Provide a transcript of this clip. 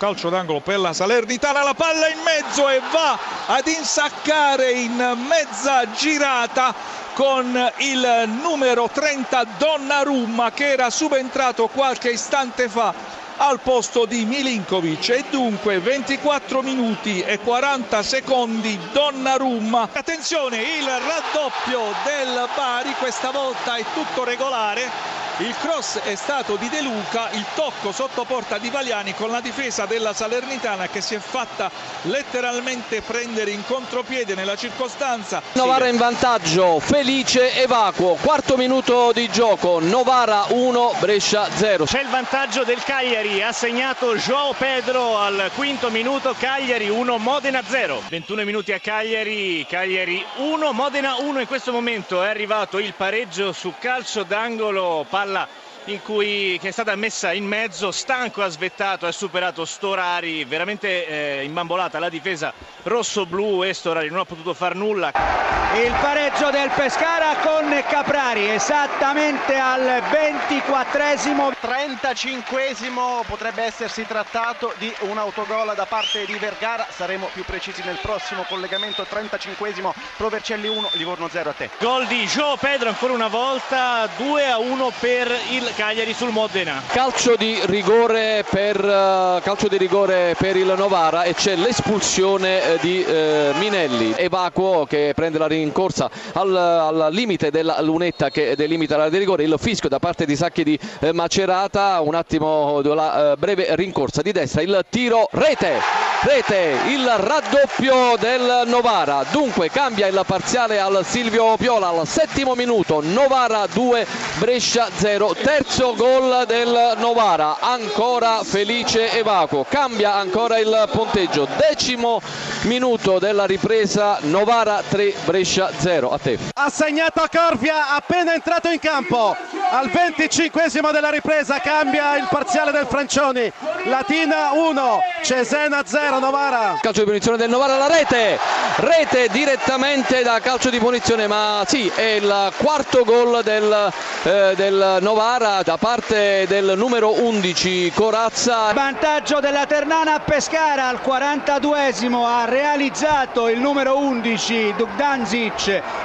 calcio d'angolo per la Salernitana, la palla in mezzo e va ad insaccare in mezza girata con il numero 30 Donnarumma, che era subentrato qualche istante fa al posto di Milinkovic. E dunque 24 minuti e 40 secondi Donnarumma. Attenzione, il raddoppio del Bari, questa volta è tutto regolare. Il cross è stato di De Luca, il tocco sotto porta di Valiani, con la difesa della Salernitana che si è fatta letteralmente prendere in contropiede nella circostanza. Novara in vantaggio, Felice Evacuo, quarto minuto di gioco, Novara 1, Brescia 0. C'è il vantaggio del Cagliari, ha segnato Joao Pedro al quinto minuto, Cagliari 1, Modena 0. 21 minuti a Cagliari, Cagliari 1, Modena 1, in questo momento è arrivato il pareggio su calcio d'angolo, palla che è stata messa in mezzo. Stanco ha svettato, ha superato Storari, veramente imbambolata la difesa rossoblù, e Storari non ha potuto far nulla. Il pareggio del Pescara con Caprari esattamente al 24esimo. 35esimo, potrebbe essersi trattato di un autogol da parte di Vergara, saremo più precisi nel prossimo collegamento. 35esimo, Pro Vercelli 1, Livorno 0. A te. Gol di Joao Pedro ancora una volta, 2-1 per il Cagliari sul Modena. Calcio di rigore per il Novara, e c'è l'espulsione di Minelli. Evacuo che prende la rincorsa al limite della lunetta che delimita l'area di rigore, il fischio da parte di Sacchi di Macerata, un attimo la breve rincorsa di destra, il tiro, rete, il raddoppio del Novara. Dunque cambia il parziale al Silvio Piola al settimo minuto, Novara 2, Brescia 0, terzo gol del Novara, ancora Felice Evacuo, cambia ancora il punteggio, decimo minuto della ripresa, Novara 3, Brescia 0. A te. Ha segnato Corpia appena entrato in campo, al 25esimo della ripresa cambia il parziale del Francioni, Latina 1, Cesena 0, Novara. Calcio di punizione del Novara, la rete direttamente da calcio di punizione, ma sì, è il quarto gol del Novara da parte del numero 11 Corazza. Vantaggio della Ternana a Pescara al 42esimo, ha realizzato il numero 11 Dugdanzic.